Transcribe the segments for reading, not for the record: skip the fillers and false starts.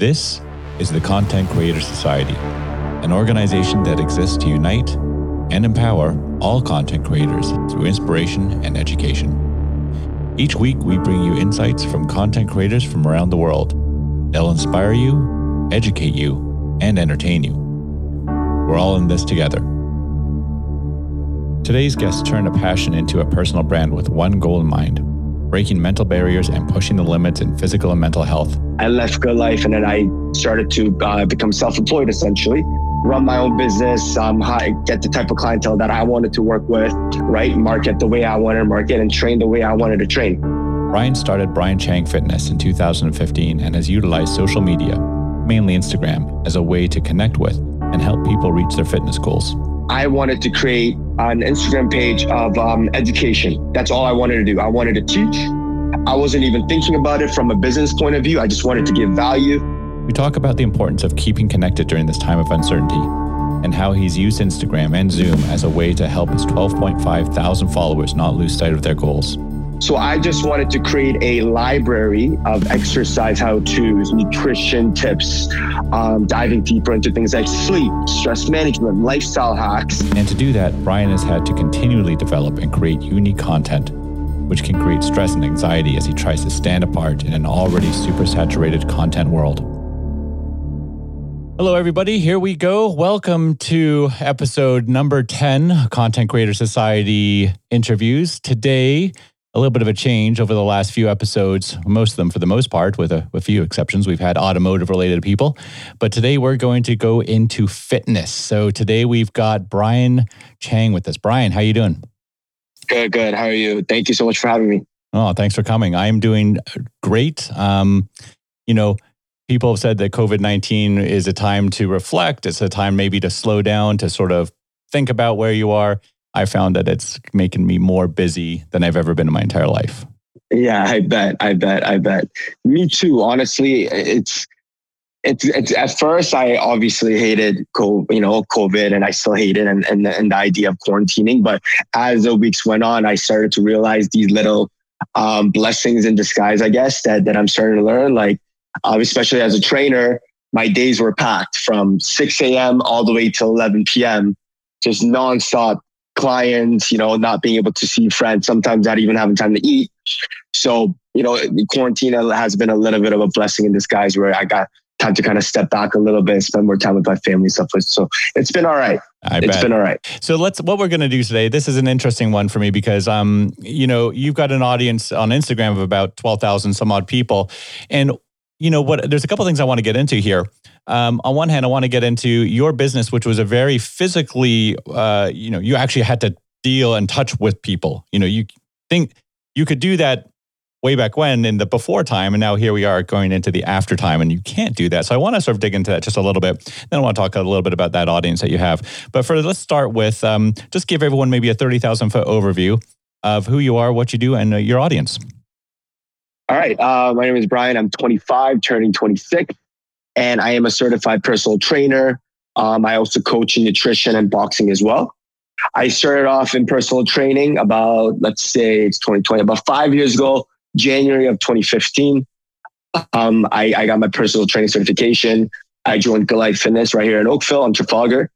This is the Content Creator Society, an organization that exists to unite and empower all content creators through inspiration and education. Each week, we bring you insights from content creators from around the world that'll inspire you, educate you, and entertain you. We're all in this together. Today's guests turn a passion into a personal brand with one goal in mind: breaking mental barriers and pushing the limits in physical and mental health. I left Good Life and then I started to become self-employed, essentially, run my own business, get the type of clientele that I wanted to work with, right? Market the way I wanted to market and train the way I wanted to train. Bryan started Bryan Chang Fitness in 2015 and has utilized social media, mainly Instagram, as a way to connect with and help people reach their fitness goals. I wanted to create an Instagram page of education. That's all I wanted to do. I wanted to teach. I wasn't even thinking about it from a business point of view. I just wanted to give value. We talk about the importance of keeping connected during this time of uncertainty and how he's used Instagram and Zoom as a way to help his 12.5 thousand followers not lose sight of their goals. So I just wanted to create a library of exercise how-tos, nutrition tips, diving deeper into things like sleep, stress management, lifestyle hacks. And to do that, Bryan has had to continually develop and create unique content, which can create stress and anxiety as he tries to stand apart in an already super saturated content world. Hello, everybody. Here we go. Welcome to episode number 10, Content Creator Society interviews. Today, a little bit of a change over the last few episodes, most of them for the most part, with a few exceptions. We've had automotive-related people, but today we're going to go into fitness. So today we've got Bryan Chang with us. Bryan, how are you doing? Good. How are you? Thank you so much for having me. Oh, thanks for coming. I am doing great. People have said that COVID-19 is a time to reflect. It's a time maybe to slow down, to sort of think about where you are. I found that it's making me more busy than I've ever been in my entire life. Yeah, I bet. Me too. Honestly, it's at first I obviously hated COVID, and I still hate it and the idea of quarantining. But as the weeks went on, I started to realize these little blessings in disguise, I guess, that I'm starting to learn. Like, especially as a trainer, my days were packed from 6 a.m. all the way till 11 p.m., just nonstop. Clients, not being able to see friends, sometimes not even having time to eat. So, quarantine has been a little bit of a blessing in disguise where I got time to kind of step back a little bit, spend more time with my family and stuff. So it's been all right. So what we're going to do today, this is an interesting one for me because, you've got an audience on Instagram of about 12,000 some odd people. And there's a couple of things I want to get into here. On one hand, I want to get into your business, which was a very physically, you actually had to deal and touch with people. You think you could do that way back when in the before time, and now here we are going into the after time, and you can't do that. So I want to sort of dig into that just a little bit. Then I want to talk a little bit about that audience that you have. But let's start with just give everyone maybe a 30,000-foot overview of who you are, what you do, and your audience. All right. My name is Bryan. I'm 25, turning 26. And I am a certified personal trainer. I also coach in nutrition and boxing as well. I started off in personal training about 5 years ago, January of 2015. I got my personal training certification. I joined Good Life Fitness right here in Oakville on Trafalgar.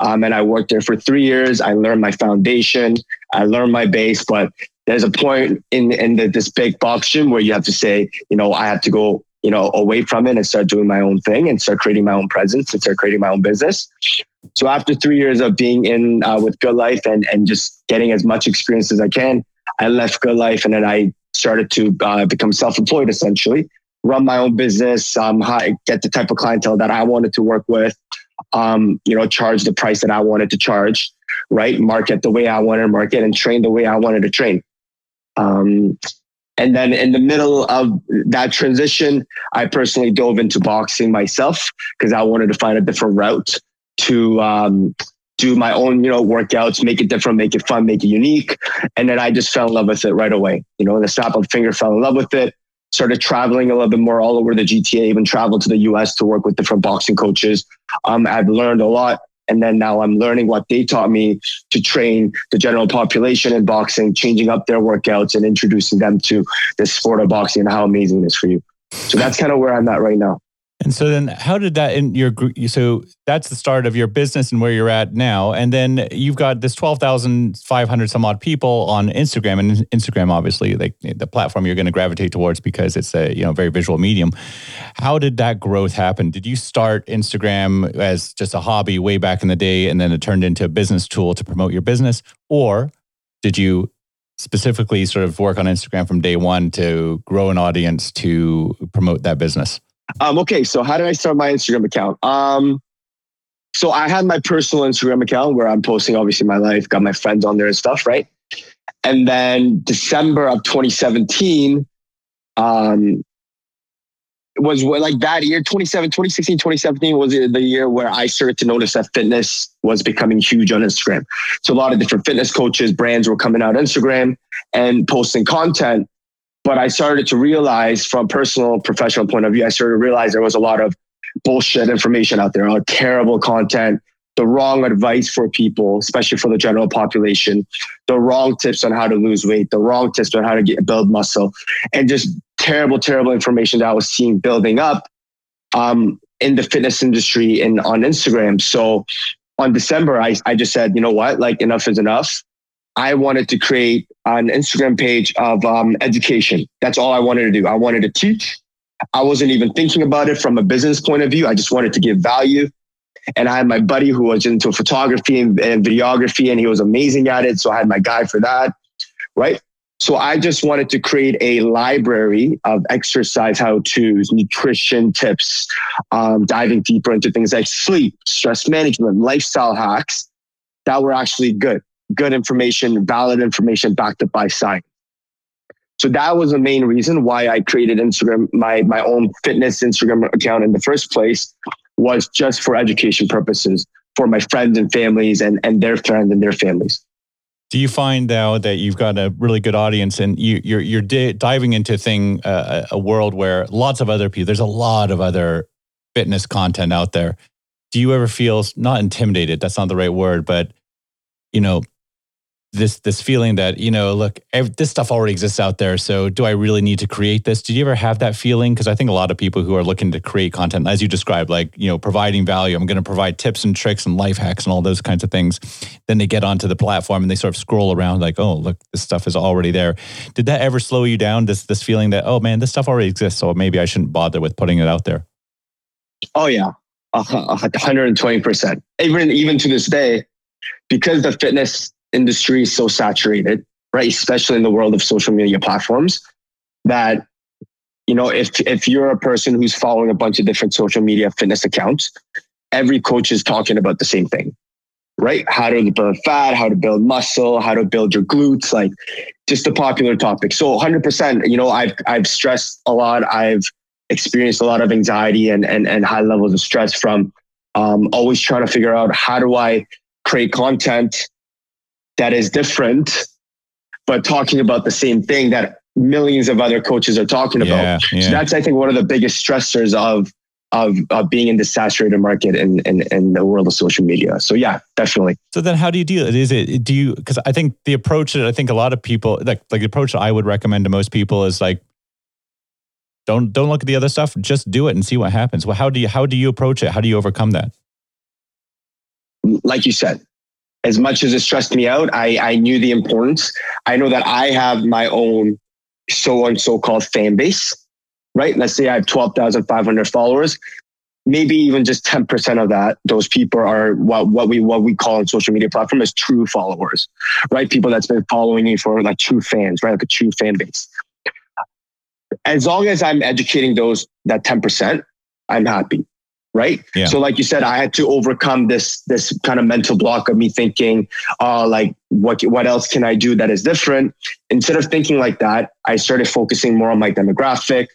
And I worked there for 3 years. I learned my foundation. I learned my base, but there's a point in this big box gym where you have to say, I have to go away from it and start doing my own thing and start creating my own presence and start creating my own business. So after 3 years of being in with Good Life and just getting as much experience as I can, I left Good Life and then I started to become self-employed, essentially, run my own business, get the type of clientele that I wanted to work with, charge the price that I wanted to charge, right? Market the way I wanted to market and train the way I wanted to train. And then in the middle of that transition, I personally dove into boxing myself because I wanted to find a different route to do my own, workouts, make it different, make it fun, make it unique. And then I just fell in love with it right away. In the snap of a finger, fell in love with it, started traveling a little bit more all over the GTA, even traveled to the US to work with different boxing coaches. I've learned a lot. And then now I'm learning what they taught me to train the general population in boxing, changing up their workouts and introducing them to this sport of boxing and how amazing it is for you. So that's kind of where I'm at right now. And so then how did that in your group? So that's the start of your business and where you're at now. And then you've got this 12,500 some odd people on Instagram, and Instagram, obviously like the platform you're going to gravitate towards because it's a, you know, very visual medium. How did that growth happen? Did you start Instagram as just a hobby way back in the day and then it turned into a business tool to promote your business? Or did you specifically sort of work on Instagram from day one to grow an audience to promote that business? Okay, so how did I start my Instagram account? So I had my personal Instagram account where I'm posting, obviously, my life, got my friends on there and stuff, right? And then December of 2017 was like that year, 2016, 2017 was the year where I started to notice that fitness was becoming huge on Instagram. So a lot of different fitness coaches, brands were coming out on Instagram and posting content. But I started to realize from personal, professional point of view, I started to realize there was a lot of bullshit information out there, a lot of terrible content, the wrong advice for people, especially for the general population, the wrong tips on how to lose weight, the wrong tips on how to build muscle, and just terrible, terrible information that I was seeing building up in the fitness industry and on Instagram. So on December, I just said, you know what, like enough is enough. I wanted to create an Instagram page of education. That's all I wanted to do. I wanted to teach. I wasn't even thinking about it from a business point of view. I just wanted to give value. And I had my buddy who was into photography and videography, and he was amazing at it. So I had my guy for that, right? So I just wanted to create a library of exercise how-tos, nutrition tips, diving deeper into things like sleep, stress management, lifestyle hacks that were actually good information, valid information backed up by science. So that was the main reason why I created Instagram, my own fitness Instagram account in the first place, was just for education purposes for my friends and families and their friends and their families. Do you find now that you've got a really good audience and you're diving into a world where there's a lot of other fitness content out there. Do you ever feel, not intimidated, that's not the right word, but you know, this feeling that, you know, look, this stuff already exists out there. So do I really need to create this? Did you ever have that feeling? Because I think a lot of people who are looking to create content, as you described, like, you know, providing value, I'm going to provide tips and tricks and life hacks and all those kinds of things. Then they get onto the platform and they sort of scroll around like, oh, look, this stuff is already there. Did that ever slow you down? This feeling that, oh man, this stuff already exists. So maybe I shouldn't bother with putting it out there. Oh yeah. 120%. Even to this day, because the fitness industry is so saturated, right? Especially in the world of social media platforms, that, you know, if you're a person who's following a bunch of different social media fitness accounts, every coach is talking about the same thing, right? How to burn fat, how to build muscle, how to build your glutes, like just a popular topic. So 100%, you know, I've stressed a lot. I've experienced a lot of anxiety and high levels of stress from always trying to figure out how do I create content that is different, but talking about the same thing that millions of other coaches are talking about. Yeah. So that's, I think, one of the biggest stressors of being in the saturated market and the world of social media. So yeah, definitely. So then how do you deal with it? Because I think the approach that I think a lot of people, like the approach that I would recommend to most people is like, don't look at the other stuff, just do it and see what happens. Well, how do you approach it? How do you overcome that? Like you said, as much as it stressed me out, I knew the importance. I know that I have my own so-called fan base, right? Let's say I have 12,500 followers. Maybe even just 10% of that, those people are what we call on social media platform as true followers, right? People that's been following me for like true fans, right? Like a true fan base. As long as I'm educating that 10%, I'm happy. Right. Yeah. So like you said, I had to overcome this kind of mental block of me thinking, like what else can I do that is different? Instead of thinking like that, I started focusing more on my demographic,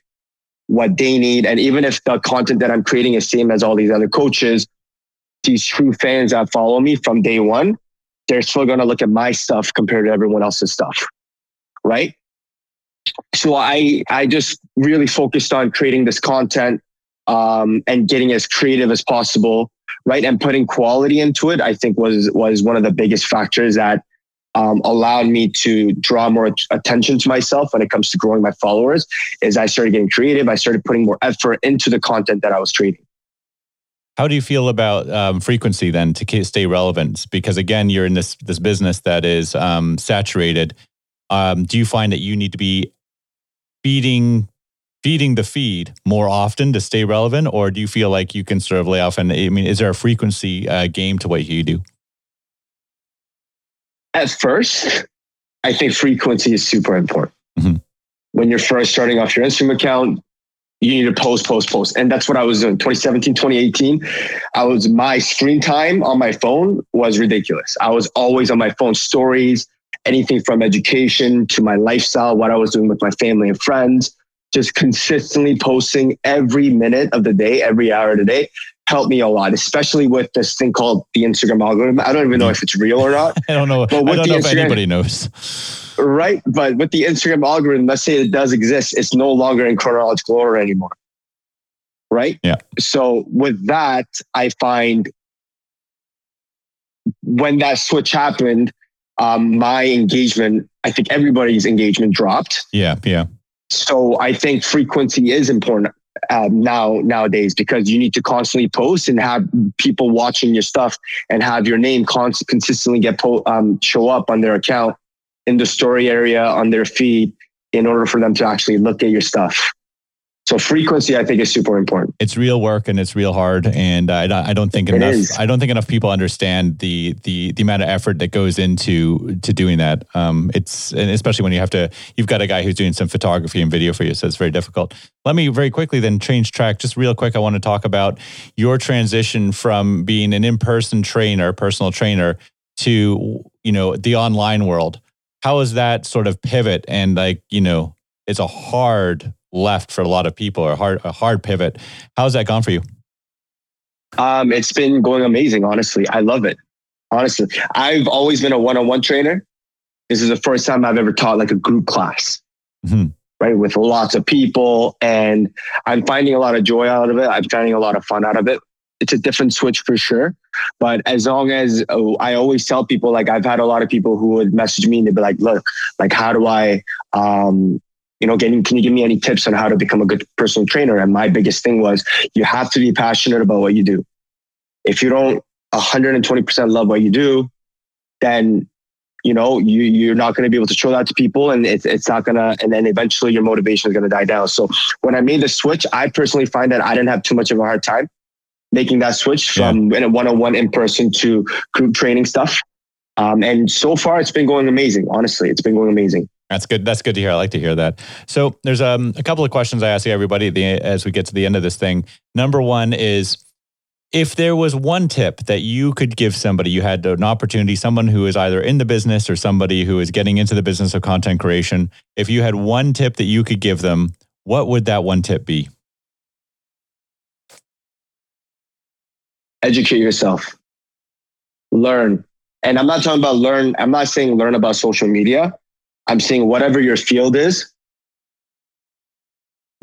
what they need. And even if the content that I'm creating is same as all these other coaches, these true fans that follow me from day one, they're still going to look at my stuff compared to everyone else's stuff. Right. So I just really focused on creating this content, and getting as creative as possible, right? And putting quality into it, I think was one of the biggest factors that allowed me to draw more attention to myself when it comes to growing my followers is I started getting creative. I started putting more effort into the content that I was creating. How do you feel about frequency then to stay relevant? Because again, you're in this business that is saturated. Do you find that you need to be feeding the feed more often to stay relevant, or do you feel like you can sort of lay off? And I mean, is there a frequency game to what you do? At first, I think frequency is super important. Mm-hmm. When you're first starting off your Instagram account, you need to post. And that's what I was doing. 2017, 2018, my screen time on my phone was ridiculous. I was always on my phone, stories, anything from education to my lifestyle, what I was doing with my family and friends, just consistently posting every minute of the day, every hour of the day. Helped me a lot, especially with this thing called the Instagram algorithm. I don't even know if it's real or not. I don't know. But I don't know if anybody knows. Right. But with the Instagram algorithm, let's say it does exist, it's no longer in chronological order anymore. Right? Yeah. So with that, I find when that switch happened, my engagement, I think everybody's engagement dropped. Yeah. Yeah. So I think frequency is important. Nowadays, because you need to constantly post and have people watching your stuff and have your name consistently get show up on their account, in the story area, on their feed, in order for them to actually look at your stuff. So frequency, I think, is super important. It's real work and it's real hard, and I don't think enough people understand the amount of effort that goes into doing that. It's, and especially when you've got a guy who's doing some photography and video for you, so it's very difficult. Let me very quickly then change track. Just real quick, I want to talk about your transition from being an in-person personal trainer, to the online world. How is that sort of pivot? And it's a hard left for a lot of people, or a hard pivot. How's that gone for you? It's been going amazing, honestly. I love it. Honestly, I've always been a one-on-one trainer. This is the first time I've ever taught like a group class, mm-hmm. right? With lots of people, and I'm finding a lot of joy out of it. I'm finding a lot of fun out of it. It's a different switch for sure. But as long as I always tell people, like I've had a lot of people who would message me and they'd be like, look, like how do I, can you give me any tips on how to become a good personal trainer? And my biggest thing was, you have to be passionate about what you do. If you don't 120% love what you do, then you're not going to be able to show that to people, and it's not going to. And then eventually, your motivation is going to die down. So when I made the switch, I personally find that I didn't have too much of a hard time making that switch from a one-on-one in person to group training stuff. And so far, it's been going amazing. Honestly, it's been going amazing. That's good. That's good to hear. I like to hear that. So there's a couple of questions I ask everybody as we get to the end of this thing. Number one is, if there was one tip that you could give somebody, you had an opportunity, someone who is either in the business or somebody who is getting into the business of content creation, if you had one tip that you could give them, what would that one tip be? Educate yourself. Learn. And I'm not talking about learn. I'm not saying learn about social media. I'm saying whatever your field is,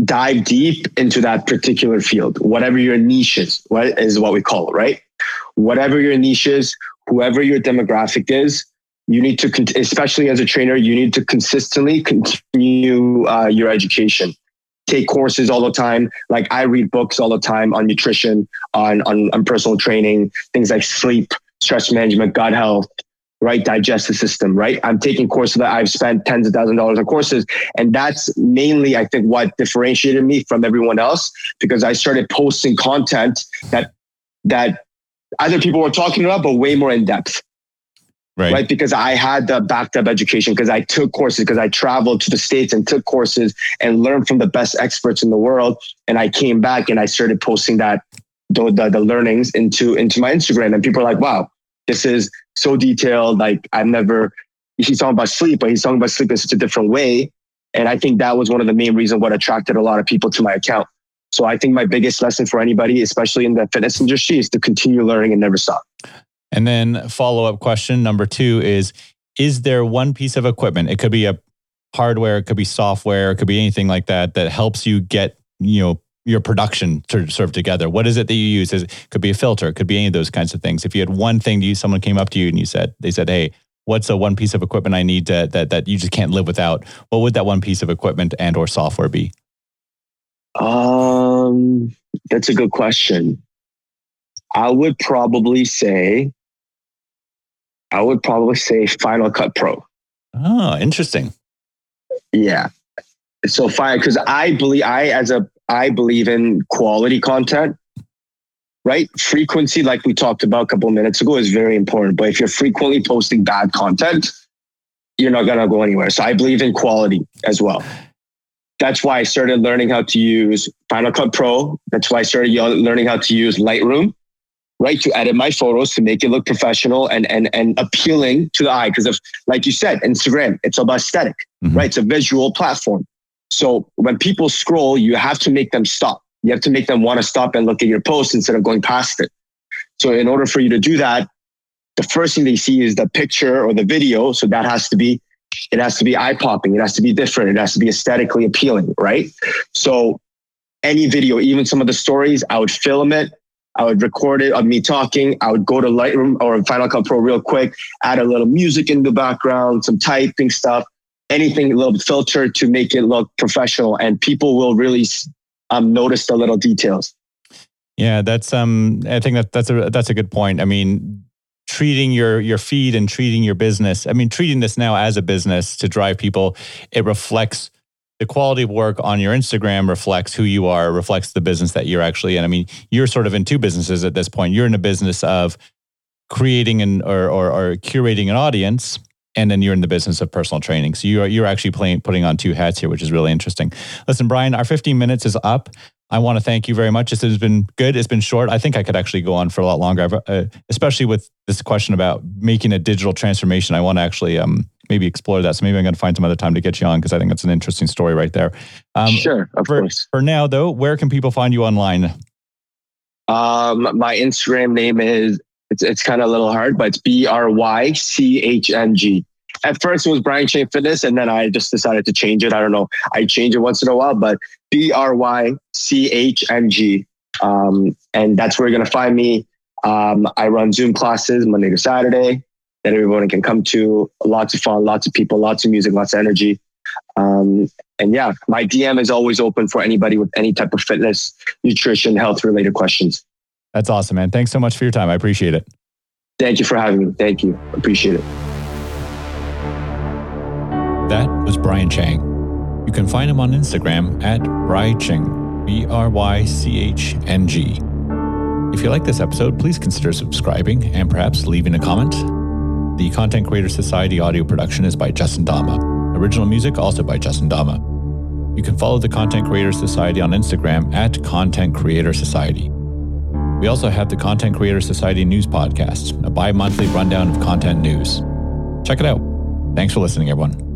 dive deep into that particular field. Whatever your niche is, what is what we call it, right? Whatever your niche is, whoever your demographic is, you need to, especially as a trainer, you need to consistently continue your education. Take courses all the time. Like I read books all the time on nutrition, on personal training, things like sleep, stress management, gut health, right? Digestive system, right? I'm taking courses that I've spent tens of thousands of dollars on courses. And that's mainly, I think, what differentiated me from everyone else, because I started posting content that other people were talking about, but way more in depth, right? Because I had the backed up education, because I took courses, because I traveled to the States and took courses and learned from the best experts in the world. And I came back and I started posting that, the learnings into my Instagram. And people are like, wow, this is so detailed. Like he's talking about sleep, but he's talking about sleep in such a different way. And I think that was one of the main reasons what attracted a lot of people to my account. So I think my biggest lesson for anybody, especially in the fitness industry, is to continue learning and never stop. And then follow-up question number two is there one piece of equipment? It could be a hardware, it could be software, it could be anything like that, that helps you get, your production to serve together. What is it that you use? It could be a filter. It could be any of those kinds of things. If you had one thing to use, someone came up to you and they said, hey, what's the one piece of equipment I need to, that you just can't live without? What would that one piece of equipment and or software be? That's a good question. I would probably say Final Cut Pro. Oh, interesting. Yeah. So fire, because I believe in quality content, right? Frequency, like we talked about a couple of minutes ago, is very important. But if you're frequently posting bad content, you're not gonna go anywhere. So I believe in quality as well. That's why I started learning how to use Final Cut Pro. That's why I started learning how to use Lightroom, right? To edit my photos, to make it look professional and appealing to the eye. Because if, like you said, Instagram, it's about aesthetic, mm-hmm. right? It's a visual platform. So when people scroll, you have to make them stop. You have to make them want to stop and look at your post instead of going past it. So in order for you to do that, the first thing they see is the picture or the video. So that has to be eye-popping. It has to be different. It has to be aesthetically appealing, right? So any video, even some of the stories, I would film it. I would record it of me talking. I would go to Lightroom or Final Cut Pro real quick, add a little music in the background, some typing stuff, anything, a little filter to make it look professional. And people will really notice the little details. Yeah, that's I think that's a good point. I mean, treating your feed and treating your business, I mean, treating this now as a business to drive people, it reflects the quality of work on your Instagram, reflects who you are, reflects the business that you're actually in. I mean, you're sort of in two businesses at this point. You're in a business of creating or curating an audience, and then you're in the business of personal training. So you're actually putting on two hats here, which is really interesting. Listen, Bryan, our 15 minutes is up. I want to thank you very much. This has been good. It's been short. I think I could actually go on for a lot longer, especially with this question about making a digital transformation. I want to actually maybe explore that. So maybe I'm going to find some other time to get you on, because I think that's an interesting story right there. Sure, of course. For now, though, where can people find you online? My Instagram name is, it's kind of a little hard, but it's BRYCHNG. At first, it was Bryan Chang Fitness, and then I just decided to change it. I don't know. I change it once in a while, but BRYCHNG. And that's where you're going to find me. I run Zoom classes Monday to Saturday that everyone can come to. Lots of fun, lots of people, lots of music, lots of energy. And yeah, my DM is always open for anybody with any type of fitness, nutrition, health-related questions. That's awesome, man. Thanks so much for your time. I appreciate it. Thank you for having me. Thank you. Appreciate it. That was Bryan Chang. You can find him on Instagram at Brycheng, BRYCHNG. If you like this episode, please consider subscribing and perhaps leaving a comment. The Content Creator Society audio production is by Justin Dama. Original music also by Justin Dama. You can follow the Content Creator Society on Instagram at Content Creator Society. We also have the Content Creator Society News Podcast, a bi-monthly rundown of content news. Check it out. Thanks for listening, everyone.